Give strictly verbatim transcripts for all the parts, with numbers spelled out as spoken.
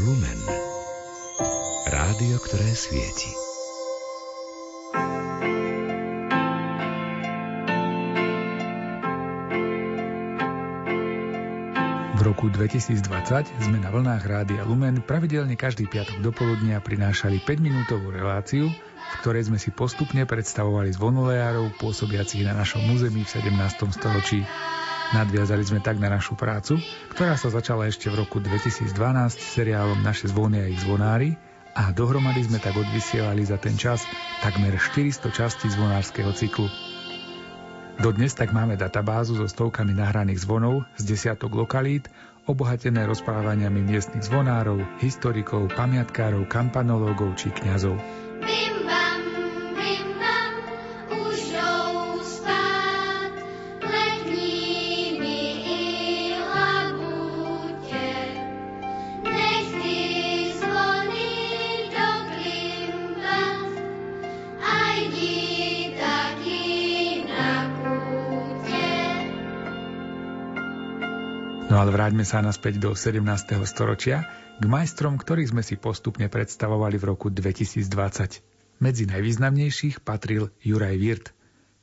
Lumen. Rádio, ktoré svieti. V roku dvetisícdvadsať sme na vlnách Rádia Lumen pravidelne každý piatok dopoludnia prinášali päťminútovú reláciu, v ktorej sme si postupne predstavovali zvonolejárov pôsobiacich na našom území v sedemnástom storočí. Nadviazali sme tak na našu prácu, ktorá sa začala ešte v roku dvetisícdvanásť seriálom Naše zvony a ich zvonári, a dohromady sme tak odvysielali za ten čas takmer štyristo častí zvonárskeho cyklu. Dodnes tak máme databázu so stovkami nahraných zvonov z desiatok lokalít, obohatené rozprávaniami miestnych zvonárov, historikov, pamiatkárov, kampanológov či kňazov. Ale vráťme sa naspäť do sedemnásteho storočia k majstrom, ktorých sme si postupne predstavovali v roku dvetisícdvadsať. Medzi najvýznamnejších patril Juraj Wirth.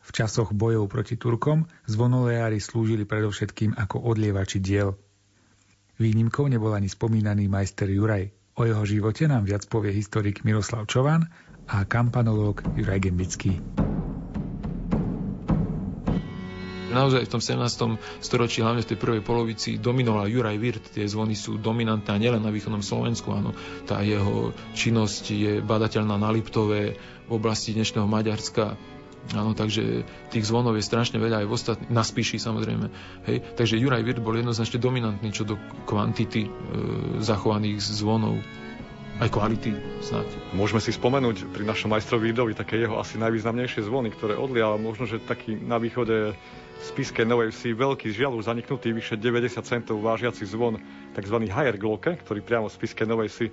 V časoch bojov proti Turkom zvonolejári slúžili predovšetkým ako odlievači diel. Výnimkou nebol ani spomínaný majster Juraj. O jeho živote nám viac povie historik Miroslav Čovan a kampanológ Juraj Gembický. Naozaj v tom sedemnástom storočí, hlavne v tej prvej polovici, dominoval Juraj Wirth. Tie zvony sú dominantné a nielen na východnom Slovensku. Áno. Tá jeho činnosť je badateľná na Liptove, v oblasti dnešného Maďarska. Áno, takže tých zvonov je strašne veľa aj v ostatných, na Spíši samozrejme. Hej. Takže Juraj Wirth bol jednoznačne dominantný čo do kvantity e, zachovaných zvonov. Aj kvality snáď. Môžeme si spomenúť pri našom majstrovi Wirthovi také jeho asi najvýznamnejšie zvony, ktoré odlial. Možno, že taký na východe Spišskej Novej Vsi veľký, žiaľ už zaniknutý, vyše deväťdesiat centov vážiaci zvon, tzv. Higher Glocke, ktorý priamo z Spišskej Novej Vsi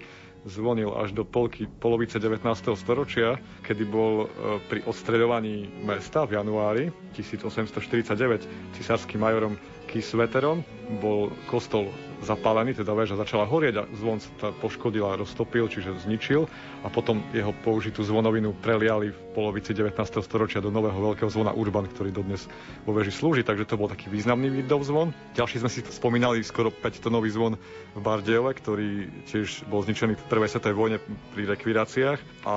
zvonil až do polky, polovice devätnásteho storočia, kedy bol pri odstreľovaní mesta v januári tisícosemstoštyridsaťdeväť cisárskym majorom Kisveterom bol kostol zapálený, teda väža začala horieť a zvon sa poškodil a roztopil, čiže zničil, a potom jeho použitú zvonovinu preliali v polovici devätnásteho storočia do nového veľkého zvona Urban, ktorý dodnes vo väži slúži, takže to bol taký významný Wirthov zvon. Ďalší sme si spomínali skoro päťtonový zvon v Bardejove, ktorý tiež bol zničený v prvej svetovej vojne pri rekviráciách, a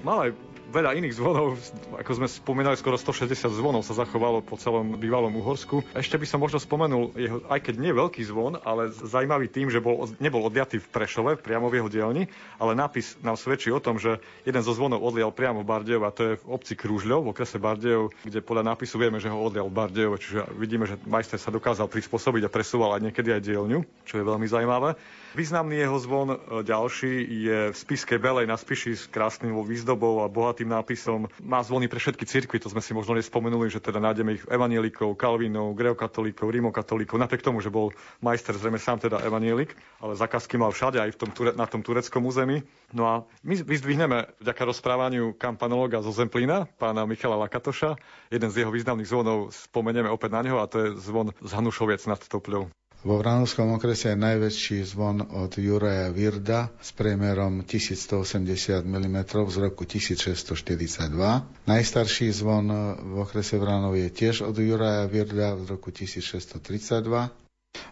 mal aj veľa iných zvonov, ako sme spomínali, skoro stošesťdesiat zvonov sa zachovalo po celom bývalom Uhorsku. Ešte by som možno spomenul jeho, aj keď nie veľký zvon, ale zaujímavý tým, že bol, nebol odliatý v Prešove, priamo v jeho dielni, ale nápis nám svedčí o tom, že jeden zo zvonov odlial priamo v Bardejove, a to je v obci Krúžľov, v okrese Bardejov, kde podľa nápisu vieme, že ho odlial v Bardejove, čiže vidíme, že majster sa dokázal prispôsobiť a presúval aj niekedy aj dielňu, čo je veľmi zaujímavé. Významný jeho zvon ďalší je v Spišskej Belej na Spiši s krásnym výzdobou a bohatým nápisom. Má zvony pre všetky cirkvi, to sme si možno nespomenuli, že teda nájdeme ich evanielikov, kalvínov, greokatolíkov, rímokatolíkov, napriek tomu, že bol majster zrejme sám teda evanielik, ale zakázky mal všade, aj v tom, na tom tureckom území. No a my vyzdvihneme vďaka rozprávaniu kampanológa zo Zemplína, pána Michala Lakatoša, jeden z jeho významných zvonov, spomenieme opäť na neho, a to je zvon z Hanušoviec nad Topľou. Vo Vranovskom okrese je najväčší zvon od Juraja Wirda s priemerom tisícstoosemdesiat milimetrov z roku tisícšesťstoštyridsaťdva. Najstarší zvon v okrese Vranov je tiež od Juraja Wirda z roku tisícšesťstotridsaťdva.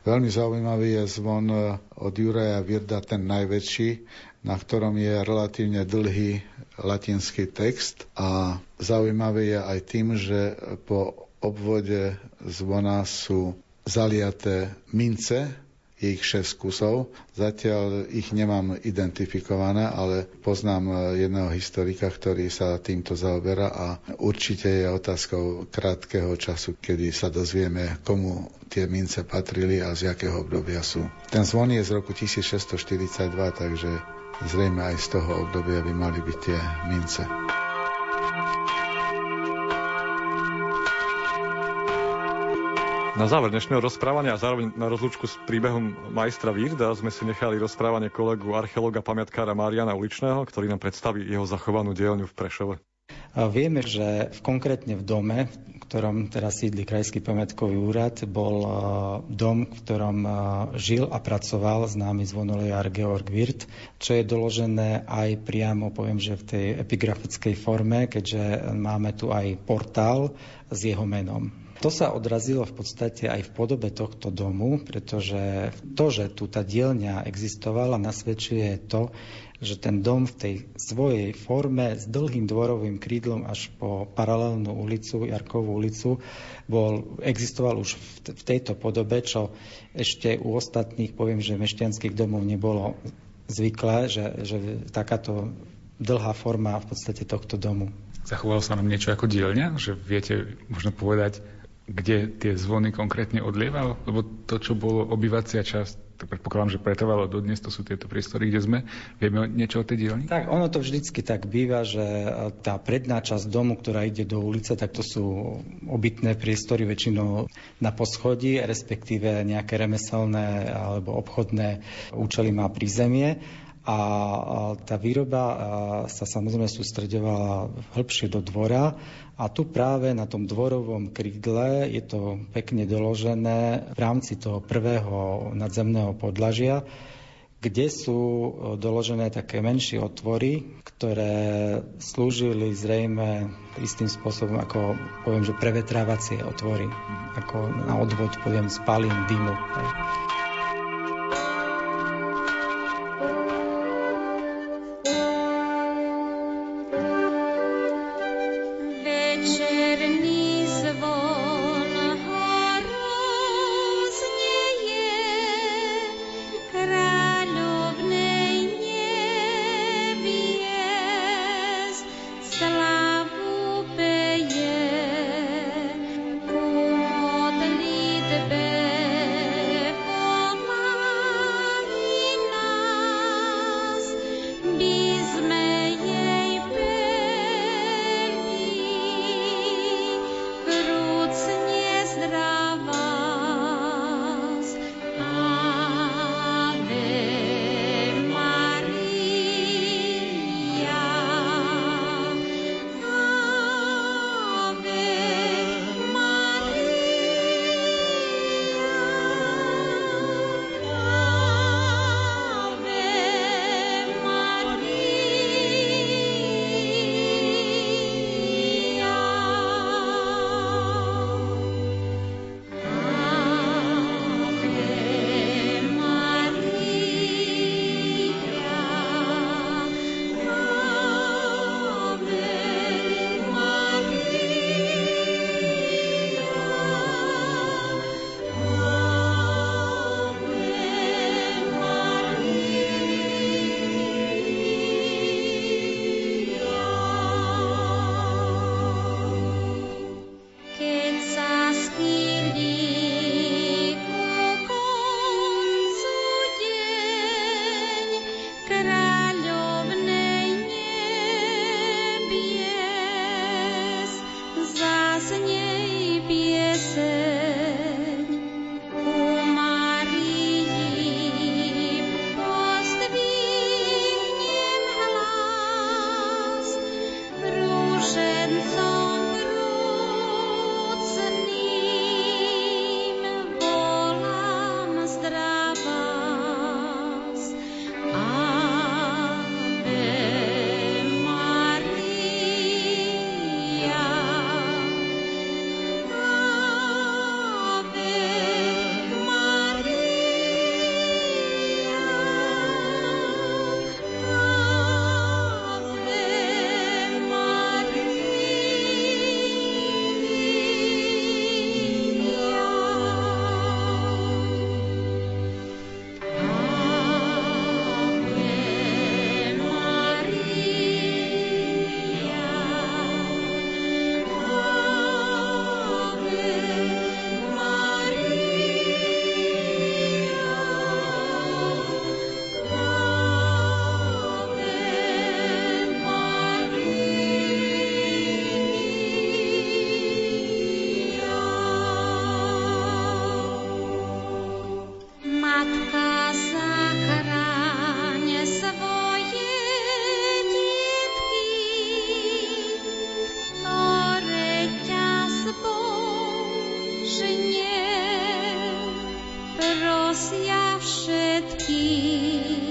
Veľmi zaujímavý je zvon od Juraja Wirda, ten najväčší, na ktorom je relatívne dlhý latinský text, a zaujímavý je aj tým, že po obvode zvona sú zaliaté mince, je ich šesť kusov. Zatiaľ ich nemám identifikované, ale poznám jedného historika, ktorý sa týmto zaoberá, a určite je otázkou krátkeho času, kedy sa dozvieme, komu tie mince patrili a z jakého obdobia sú. Ten zvon je z roku tisícšesťstoštyridsaťdva, takže zrejme aj z toho obdobia by mali byť tie mince. Na záver dnešného rozprávania a zároveň na rozlúčku s príbehom majstra Wirda sme si nechali rozprávanie kolegu archeológa pamiatkára Mariána Uličného, ktorý nám predstaví jeho zachovanú dielňu v Prešove. Vieme, že konkrétne v dome, v ktorom teraz sídli Krajský pamätkový úrad, bol dom, v ktorom žil a pracoval známy zvonolejár Georg Wirth, čo je doložené aj priamo, poviem, že v tej epigrafickej forme, keďže máme tu aj portál s jeho menom. To sa odrazilo v podstate aj v podobe tohto domu, pretože to, že tu tá dielňa existovala, nasvedčuje to, že ten dom v tej svojej forme s dlhým dvorovým krídlom až po paralelnú ulicu, Jarkovú ulicu, bol, existoval už v tejto podobe, čo ešte u ostatných, poviem, že mešťanských domov nebolo zvyklé, že, že takáto dlhá forma v podstate tohto domu. Zachovalo sa nám niečo ako dielňa? Že viete, možno povedať, kde tie zvony konkrétne odlieval? Lebo to, čo bolo obyvacia časť, to predpokladám, že pretrvalo dodnes, to sú tieto priestory, kde sme. Vieme niečo o tej dielni? Tak, ono to vždycky tak býva, že tá predná časť domu, ktorá ide do ulice, tak to sú obytné priestory, väčšinou na poschodí, respektíve nejaké remeselné alebo obchodné účely má prízemie. A tá výroba sa samozrejme sústreďovala hĺbšie do dvora a tu práve na tom dvorovom krídle je to pekne doložené v rámci toho prvého nadzemného podlažia, kde sú doložené také menšie otvory, ktoré slúžili zrejme istým spôsobom ako, poviem, že prevetrávacie otvory, ako na odvod, poviem, spalín dymu. prisia všetkých.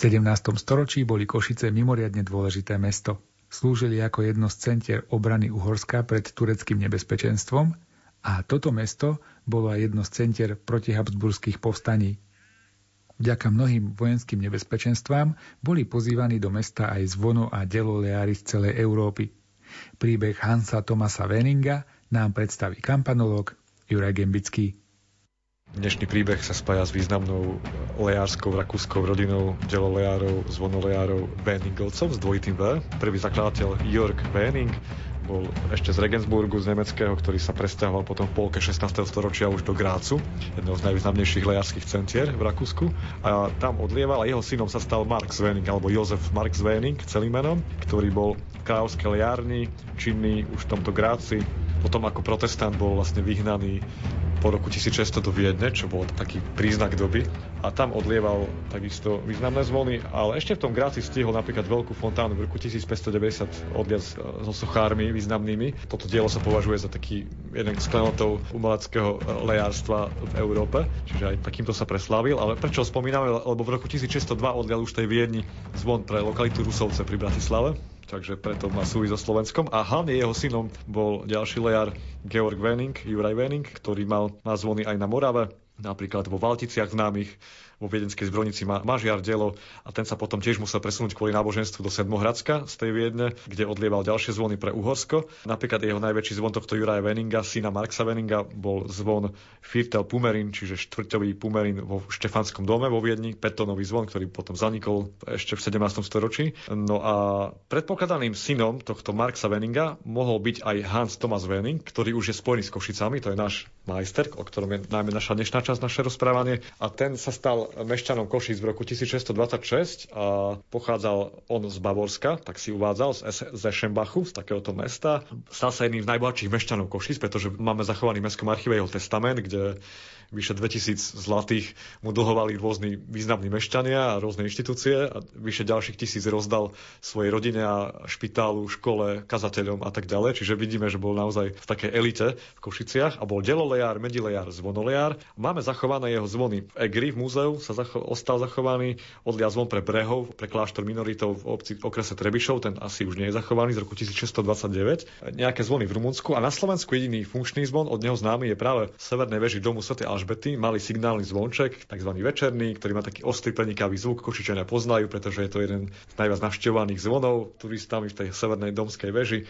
V sedemnástom storočí boli Košice mimoriadne dôležité mesto. Slúžili ako jedno z centier obrany Uhorska pred tureckým nebezpečenstvom a toto mesto bolo aj jedno z centier protihabsburských povstaní. Vďaka mnohým vojenským nebezpečenstvám boli pozývaní do mesta aj zvono a deloleári z celej Európy. Príbeh Hansa Thomasa Weninga nám predstaví kampanológ Juraj Gembický. Dnešný príbeh sa spája s významnou lejárskou rakúskou rodinou deloleárov, zvonoleárov Benninglcov s dvojitým V. Prvý zakladateľ Jörg Benning bol ešte z Regensburgu, z nemeckého, ktorý sa presťahoval potom v polke šestnásteho storočia už do Grácu, jedného z najvýznamnejších lejárskych centier v Rakúsku. A tam odlieval a jeho synom sa stal Mark Zvenning, alebo Josef Mark Zvenning celým menom, ktorý bol v kráľovskej lejárni činný už v tomto Gráci. Potom ako protestant bol vlastne vyhnaný po roku tisícšesťsto do Viedne, čo bol taký príznak doby. A tam odlieval takisto významné zvony, ale ešte v tom Gráci stihol napríklad veľkú fontánu v roku tisícpäťstodeväťdesiat odliať so sochármi významnými. Toto dielo sa považuje za taký jeden z klenotov umeleckého lejárstva v Európe, čiže aj takýmto sa preslávil. Ale prečo spomíname, lebo v roku tisícšesťstodva odlial už tej Viedni zvon pre lokalitu Rusovce pri Bratislave, takže preto má súvisť so Slovenskom. A hlavne jeho synom bol ďalší lejár Georg Wening, Juraj Wenning, ktorý mal názvony aj na Morave, napríklad vo Valticiach známych, vo viedenskej zbrojnici má Mažiar dielo a ten sa potom tiež musel presunúť kvôli náboženstvu do Sedmohradska z tej Viedne, kde odlieval ďalšie zvony pre Uhorsko. Napríklad jeho najväčší zvon tohto Juraja Wenninga, syna Marksa Wenninga, bol zvon Firtel Pumerin, čiže štvrťový Pumerin vo Štefanskom dome vo Viedni, päťtónový zvon, ktorý potom zanikol ešte v sedemnástom storočí. No a predpokladaným synom tohto Marksa Wenninga mohol byť aj Hans Thomas Wening, ktorý už je spojený s Košicami, to je náš majster, o ktorom je najmä naša dnešná časť, naše rozprávanie, a ten sa stal mešťanom Košíc v roku tisícšesťstodvadsaťšesť a pochádzal on z Bavorska, tak si uvádzal ze Šembachu, z takéhoto mesta. Stal sa jedným z najbohatších mešťanov Košíc, pretože máme zachovaný v mestskom archíve jeho testament, kde vyše dvetisíc zlatých mu dlhovali rôzni významní mešťania a rôzne inštitúcie a vyše ďalších tisíc rozdal svojej rodine a špitálu, škole, kazateľom a tak ďalej. Čiže vidíme, že bol naozaj v takej elite v Košiciach a bol delolejár, medilejár, zvonolejár. Máme zachované jeho zvony v Egri, v múzeu sa zacho- ostal zachovaný, odlial zvon pre Brehov, pre kláštor minoritov v obci okrese Trebišov, ten asi už nie je zachovaný, z roku tisícšesťstodvadsaťdeväť. Nejaké zvony v Rumunsku a na Slovensku jediný funkčný zvon, od neho známy je práve v severnej veži domu svätej Alžbety, malý signálny zvonček, takzvaný večerný, ktorý má taký ostrý plenikavý zvuk, Košičania poznajú, pretože je to jeden z najviac navštevovaných zvonov turistami v tej severnej domskej veži.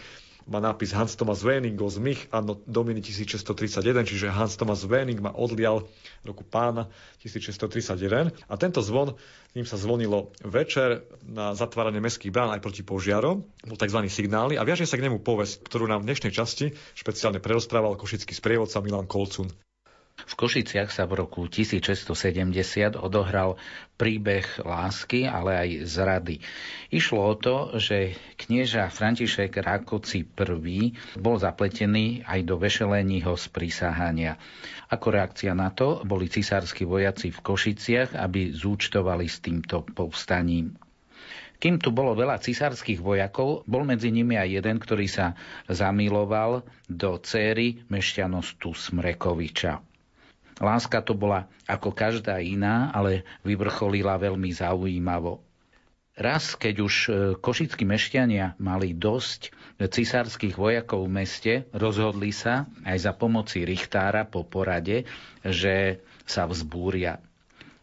Má nápis Hans Thomas Wening z Mich anno Domini tisícšesťstotridsaťjeden, čiže Hans Thomas Wening ma odlial roku pána tisícšesťstotridsaťjeden. A tento zvon, tým sa zvonilo večer na zatváranie mestských brán aj proti požiarom, bol tzv. Signálny a viaže sa k nemu povesť, ktorú nám v dnešnej časti špeciálne prerozprával košický sprievodca Milan Kolcun. V Košiciach sa v roku tisícšesťstosedemdesiat odohral príbeh lásky, ale aj zrady. Išlo o to, že knieža František Rákoci I bol zapletený aj do vešeleního sprísahania. Ako reakcia na to boli císarskí vojaci v Košiciach, aby zúčtovali s týmto povstaním. Kým tu bolo veľa cisárskych vojakov, bol medzi nimi aj jeden, ktorý sa zamiloval do céry mešťanostu Smrekoviča. Láska to bola ako každá iná, ale vyvrcholila veľmi zaujímavo. Raz, keď už košickí mešťania mali dosť cisárskych vojakov v meste, rozhodli sa aj za pomoci richtára po porade, že sa vzbúria.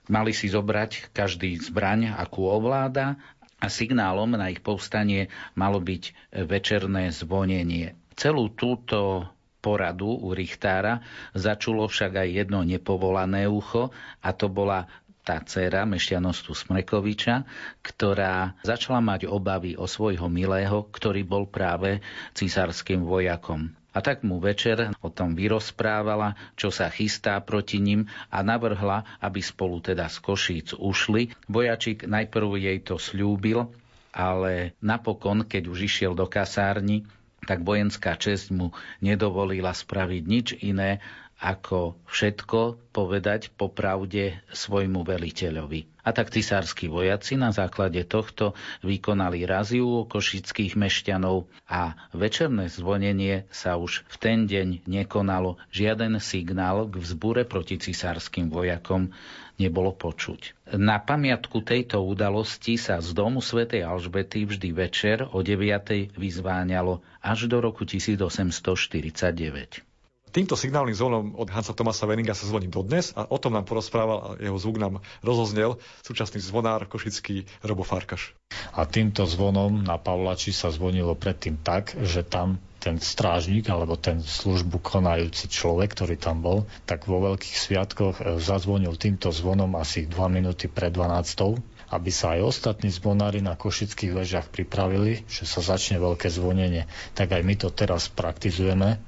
Mali si zobrať každý zbraň, akú ovláda, a signálom na ich povstanie malo byť večerné zvonenie. Celú túto poradu u richtára začulo však aj jedno nepovolané ucho, a to bola tá dcéra mešťanostu Smrekoviča, ktorá začala mať obavy o svojho milého, ktorý bol práve cisárskym vojakom. A tak mu večer o tom vyrozprávala, čo sa chystá proti ním, a navrhla, aby spolu teda z Košíc ušli. Vojačik najprv jej to sľúbil, ale napokon, keď už išiel do kasárni, tak vojenská česť mu nedovolila spraviť nič iné, ako všetko povedať popravde svojmu veliteľovi. A tak cisársky vojaci na základe tohto vykonali raziu u košických mešťanov a večerné zvonenie sa už v ten deň nekonalo. Žiaden signál k vzbúre proti cisárskym vojakom nebolo počuť. Na pamiatku tejto udalosti sa z domu svätej Alžbety vždy večer o deviatej vyzváňalo až do roku tisíc osemsto štyridsaťdeväť. Týmto signálnym zvonom od Hansa Thomasa Weninga sa zvoní dodnes a o tom nám porozprával a jeho zvuk nám rozoznel súčasný zvonár košický Robo Farkaš. A týmto zvonom na Pavlači sa zvonilo predtým tak, že tam ten strážnik alebo ten službu konajúci človek, ktorý tam bol, tak vo veľkých sviatkoch zazvonil týmto zvonom asi dve minúty pred dvanáctou, aby sa aj ostatní zvonári na košických ležiach pripravili, že sa začne veľké zvonenie. Tak aj my to teraz praktizujeme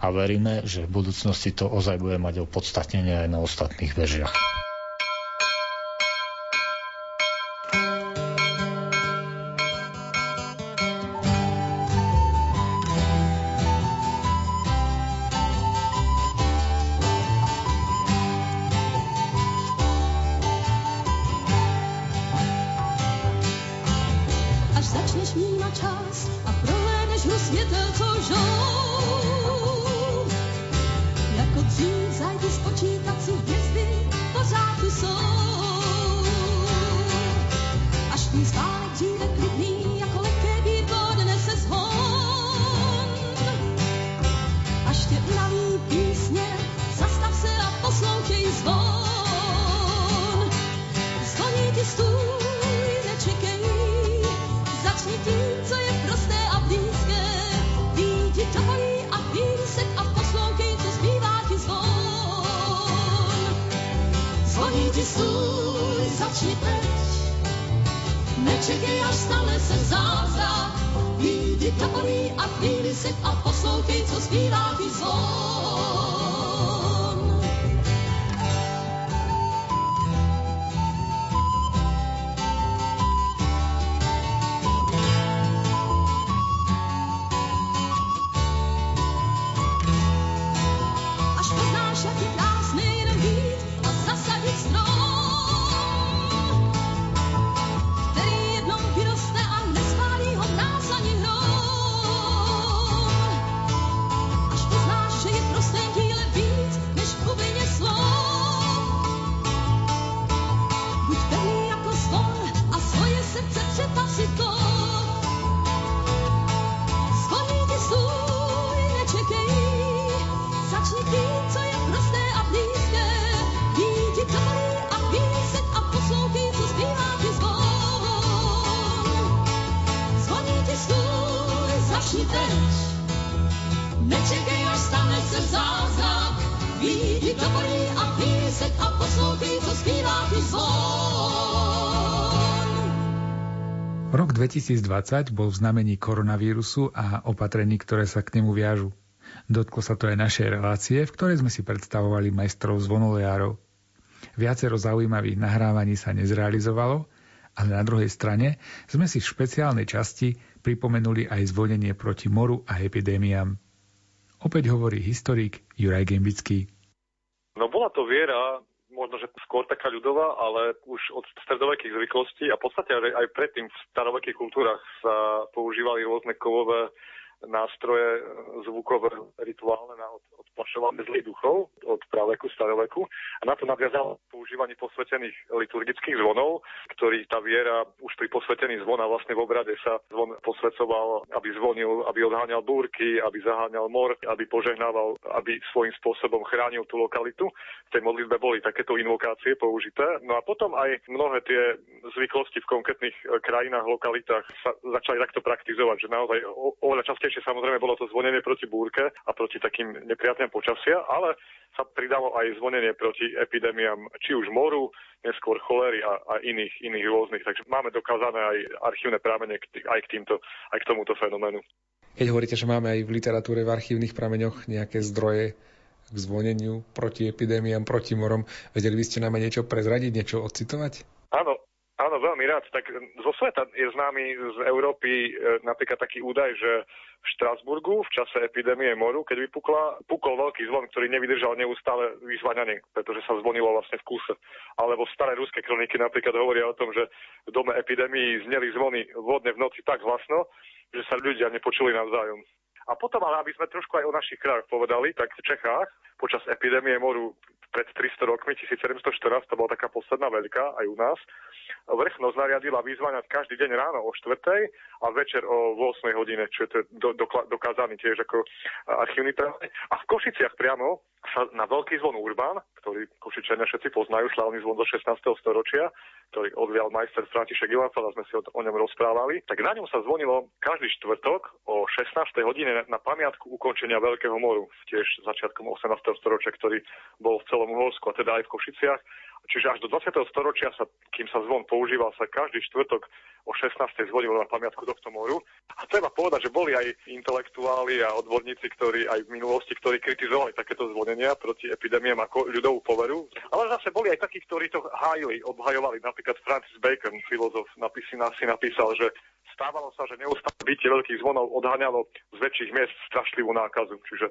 a veríme, že v budúcnosti to ozaj bude mať opodstatnenie aj na ostatných vežiach. Rok dvetisícdvadsať bol v znamení koronavírusu a opatrení, ktoré sa k nemu viažu. Dotklo sa to aj našej relácie, v ktorej sme si predstavovali majstrov zvonolejárov. Viacero zaujímavých nahrávaní sa nezrealizovalo, ale na druhej strane sme si v špeciálnej časti pripomenuli aj zvonenie proti moru a epidémiám. Opäť hovorí historik Juraj Gembický. No bola to viera možno, že skôr taká ľudová, ale už od stredovekých zvyklostí a v podstate aj predtým v starovekých kultúrach sa používali rôzne kovové nástroje zvukové, rituálne na odplašovanie zlých duchov od praveku, staroveku. A na to nadviazalo používanie posvetených liturgických zvonov, ktorých tá viera už pri posvetení zvona vlastne v obrade sa zvon posvecoval, aby zvonil, aby odháňal búrky, aby zaháňal mor, aby požehnával, aby svojím spôsobom chránil tú lokalitu. V tej modlitbe boli takéto invokácie použité. No a potom aj mnohé tie zvyklosti v konkrétnych krajinách, lokalitách sa začali takto praktizovať, že naozaj oveľa častejšie ešte samozrejme bolo to zvonenie proti búrke a proti takým nepriateľom počasia, ale sa pridalo aj zvonenie proti epidémiám, či už moru, neskôr cholery a, a iných, iných rôznych. Takže máme dokázané aj archívne pramene aj k týmto, aj k tomuto fenoménu. Keď hovoríte, že máme aj v literatúre, v archívnych prameňoch nejaké zdroje k zvoneniu proti epidémiám, proti morom, vedeli by ste nám niečo prezradiť, niečo odcitovať? Áno. Áno, veľmi rád. Tak zo sveta je známy z Európy napríklad taký údaj, že v Štrasburgu v čase epidémie moru, keď vypukla, pukol veľký zvon, ktorý nevydržal neustále vyzváňanie, pretože sa zvonilo vlastne v kúse. Alebo staré ruské kroniky napríklad hovoria o tom, že v dome epidémii zneli zvony vodne v noci tak hlasno, že sa ľudia nepočuli navzájom. A potom, ale aby sme trošku aj o našich krajoch povedali, tak v Čechách počas epidémie moru pred tristo rokmi, tisícsedemstoštrnásť, to bola taká posledná veľká aj u nás. Vrchnosť nariadila vyzváňať každý deň ráno o štvrtej a večer o ôsmej hodine, čo je to do, do, dokázaný tiež ako archívny práve. A v Košiciach priamo sa na veľký zvon Urban, ktorý Košičania všetci poznajú, slávny zvon zo šestnásteho storočia, ktorý odvial majster František Ivánfel, a sme si o, o ňom rozprávali, tak na ňom sa zvonilo každý štvrtok o šestnástej hodine na pamiatku ukončenia Veľkého moru, tiež začiatkom osemnásteho storočia, ktorý bol v celom Uhorsku a teda aj v Košiciach. Čiže až do dvadsiateho storočia, sa, kým sa zvon používal, sa každý štvrtok o šestnástej zvonilo na pamiatku tohto moru. A treba povedať, že boli aj intelektuáli a odborníci, ktorí aj v minulosti, ktorí kritizovali takéto zvonenia proti epidémiám ako ľudovú poveru. Ale zase boli aj takí, ktorí to hájili, obhajovali. Napríklad Francis Bacon, filozof, si napísal, že stávalo sa, že neustále bytie veľkých zvonov odháňalo z väčších miest strašlivú nákazu. Čiže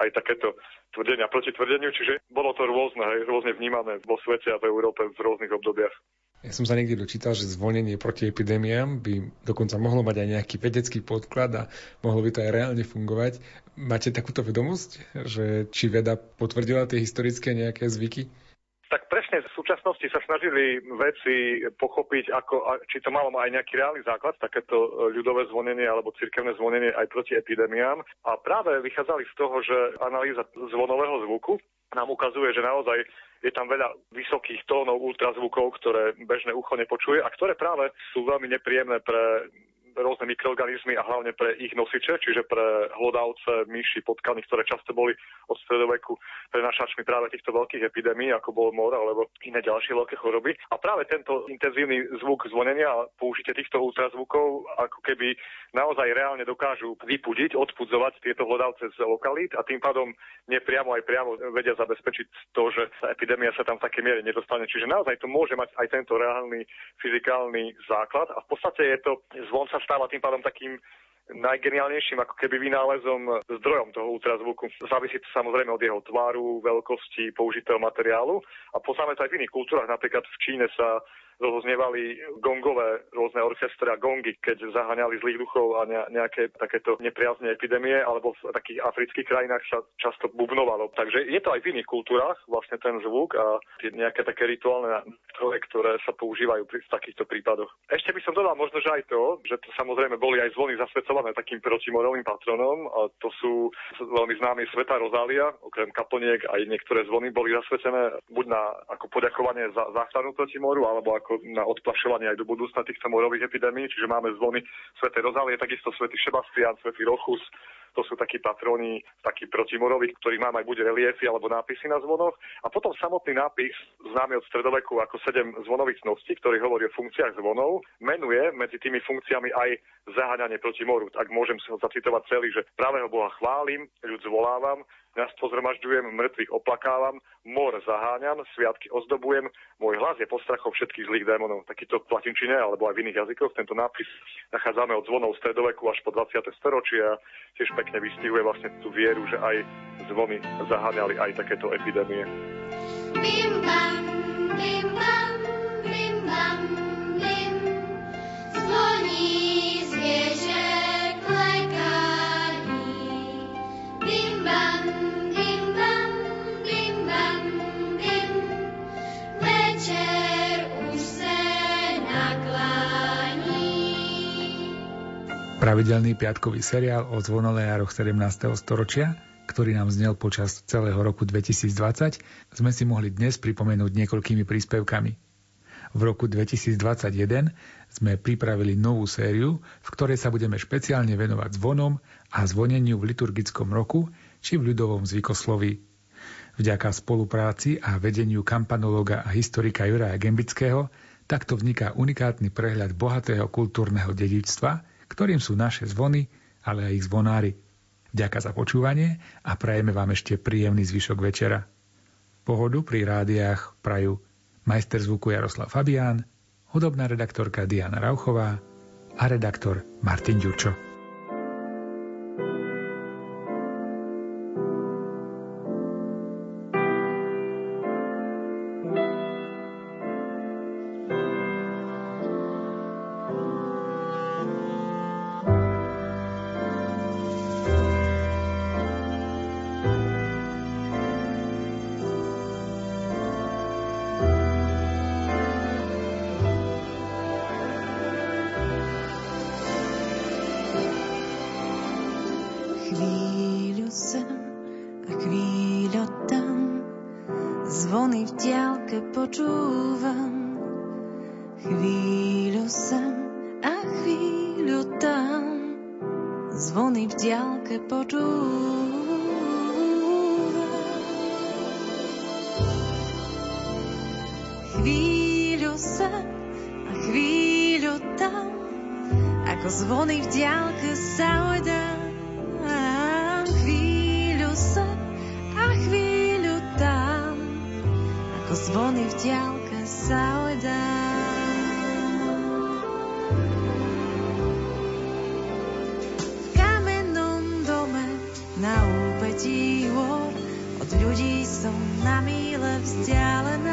aj takéto tvrdenia proti tvrdeniu, čiže bolo to rôzne, rôzne vnímané vo svete a v Európe v rôznych obdobiach. Ja som sa niekde dočítal, že zvonenie proti epidémiám by dokonca mohlo mať aj nejaký vedecký podklad a mohlo by to aj reálne fungovať. Máte takúto vedomosť, že či veda potvrdila tie historické nejaké zvyky? Tak presne, v súčasnosti sa snažili veci pochopiť, ako, či to malo aj nejaký reálny základ, takéto ľudové zvonenie alebo cirkevné zvonenie aj proti epidémiám. A práve vychádzali z toho, že analýza zvonového zvuku nám ukazuje, že naozaj je tam veľa vysokých tónov ultrazvukov, ktoré bežné ucho nepočuje a ktoré práve sú veľmi nepríjemné pre rôzne mikroorganizmy a hlavne pre ich nosiče, čiže pre hlodavce, myši, potkany, ktoré často boli od stredoveku prenašačmi práve týchto veľkých epidémií, ako bol mor alebo iné ďalšie veľké choroby. A práve tento intenzívny zvuk zvonenia a použitie týchto ultrazvukov ako keby naozaj reálne dokážu vypudiť, odpudzovať tieto hlodavce z lokalít a tým pádom nepriamo aj priamo vedia zabezpečiť to, že tá epidémia sa tam v takej miere nedostane. Čiže naozaj to môže mať aj tento reálny fyzikálny základ a v podstate je to zvon sa stáva tým pádom takým najgeniálnejším ako keby vynálezom, zdrojom toho ultrazvuku. Závisí to samozrejme od jeho tvaru, veľkosti, použitého materiálu a poznáme to aj v iných kultúrach. Napríklad v Číne sa rozoznievali gongové rôzne orchestre a gongy, keď zaháňali zlých duchov a nejaké takéto nepriazne epidémie, alebo v takých afrických krajinách sa často bubnovalo. Takže je to aj v iných kultúrach vlastne ten zvuk a nejaké také rituálne nástroje, ktoré sa používajú v takýchto prípadoch. Ešte by som dodal možno, že aj to, že to samozrejme boli aj zvony zasvedcované takým protimorovým patronom a to sú veľmi známy svätá Rozália, okrem kaplniek aj niektoré zvony boli zasvetené buď na ako poďakovanie za záchranu proti moru, alebo ako na odplašovanie aj do budúcna týchto morových epidémií, čiže máme zvony svätej Rozálie, takisto svätý Šebastián, svätý Rochus. To sú takí patróni, takí protimorových, ktorí má aj buď reliefy alebo nápisy na zvonoch. A potom samotný nápis, známy od stredoveku ako sedem zvonových cností, ktorý hovorí o funkciách zvonov, menuje medzi tými funkciami aj zaháňanie proti moru. Tak môžem si ho zacitovať celý, že pravého Boha chválim, ľud zvolávam, ľudstvo zhromažďujem, mŕtvych oplakávam, mor zaháňam, sviatky ozdobujem, môj hlas je postrachom všetkých zlých démonov. Takýto v latinčine alebo aj v iných jazykoch tento nápis nachádzame od zvonov stredoveku až po dvadsiate storočie a tiež pekne vystihuje vlastne tú vieru, že aj zvony zaháňali aj takéto epidémie. Bim, bam. Pravidelný piatkový seriál o zvonolejároch sedemnásteho storočia, ktorý nám znel počas celého roku dvetisícdvadsať, sme si mohli dnes pripomenúť niekoľkými príspevkami. V roku dvetisícdvadsaťjeden sme pripravili novú sériu, v ktorej sa budeme špeciálne venovať zvonom a zvoneniu v liturgickom roku či v ľudovom zvykosloví. Vďaka spolupráci a vedeniu kampanológa a historika Juraja Gembického takto vzniká unikátny prehľad bohatého kultúrneho dedičstva, ktorým sú naše zvony, ale aj ich zvonári. Ďaká za počúvanie a prajeme vám ešte príjemný zvyšok večera. Pohodu pri rádiách prajú majster zvuku Jaroslav Fabián, hudobná redaktorka Diana Rauchová a redaktor Martin Ďurčo.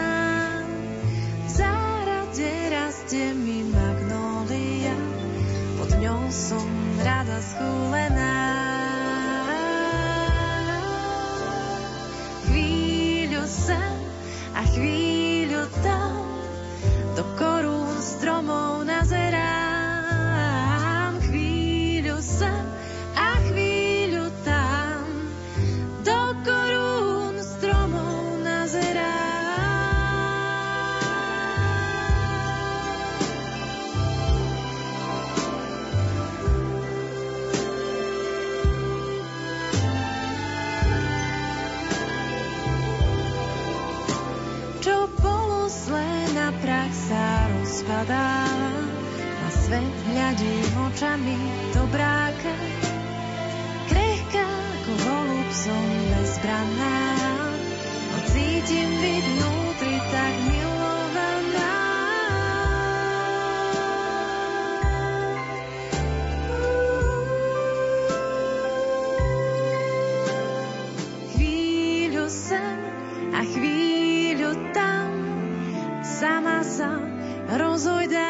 A chvíľu tam, sama sa rozojde.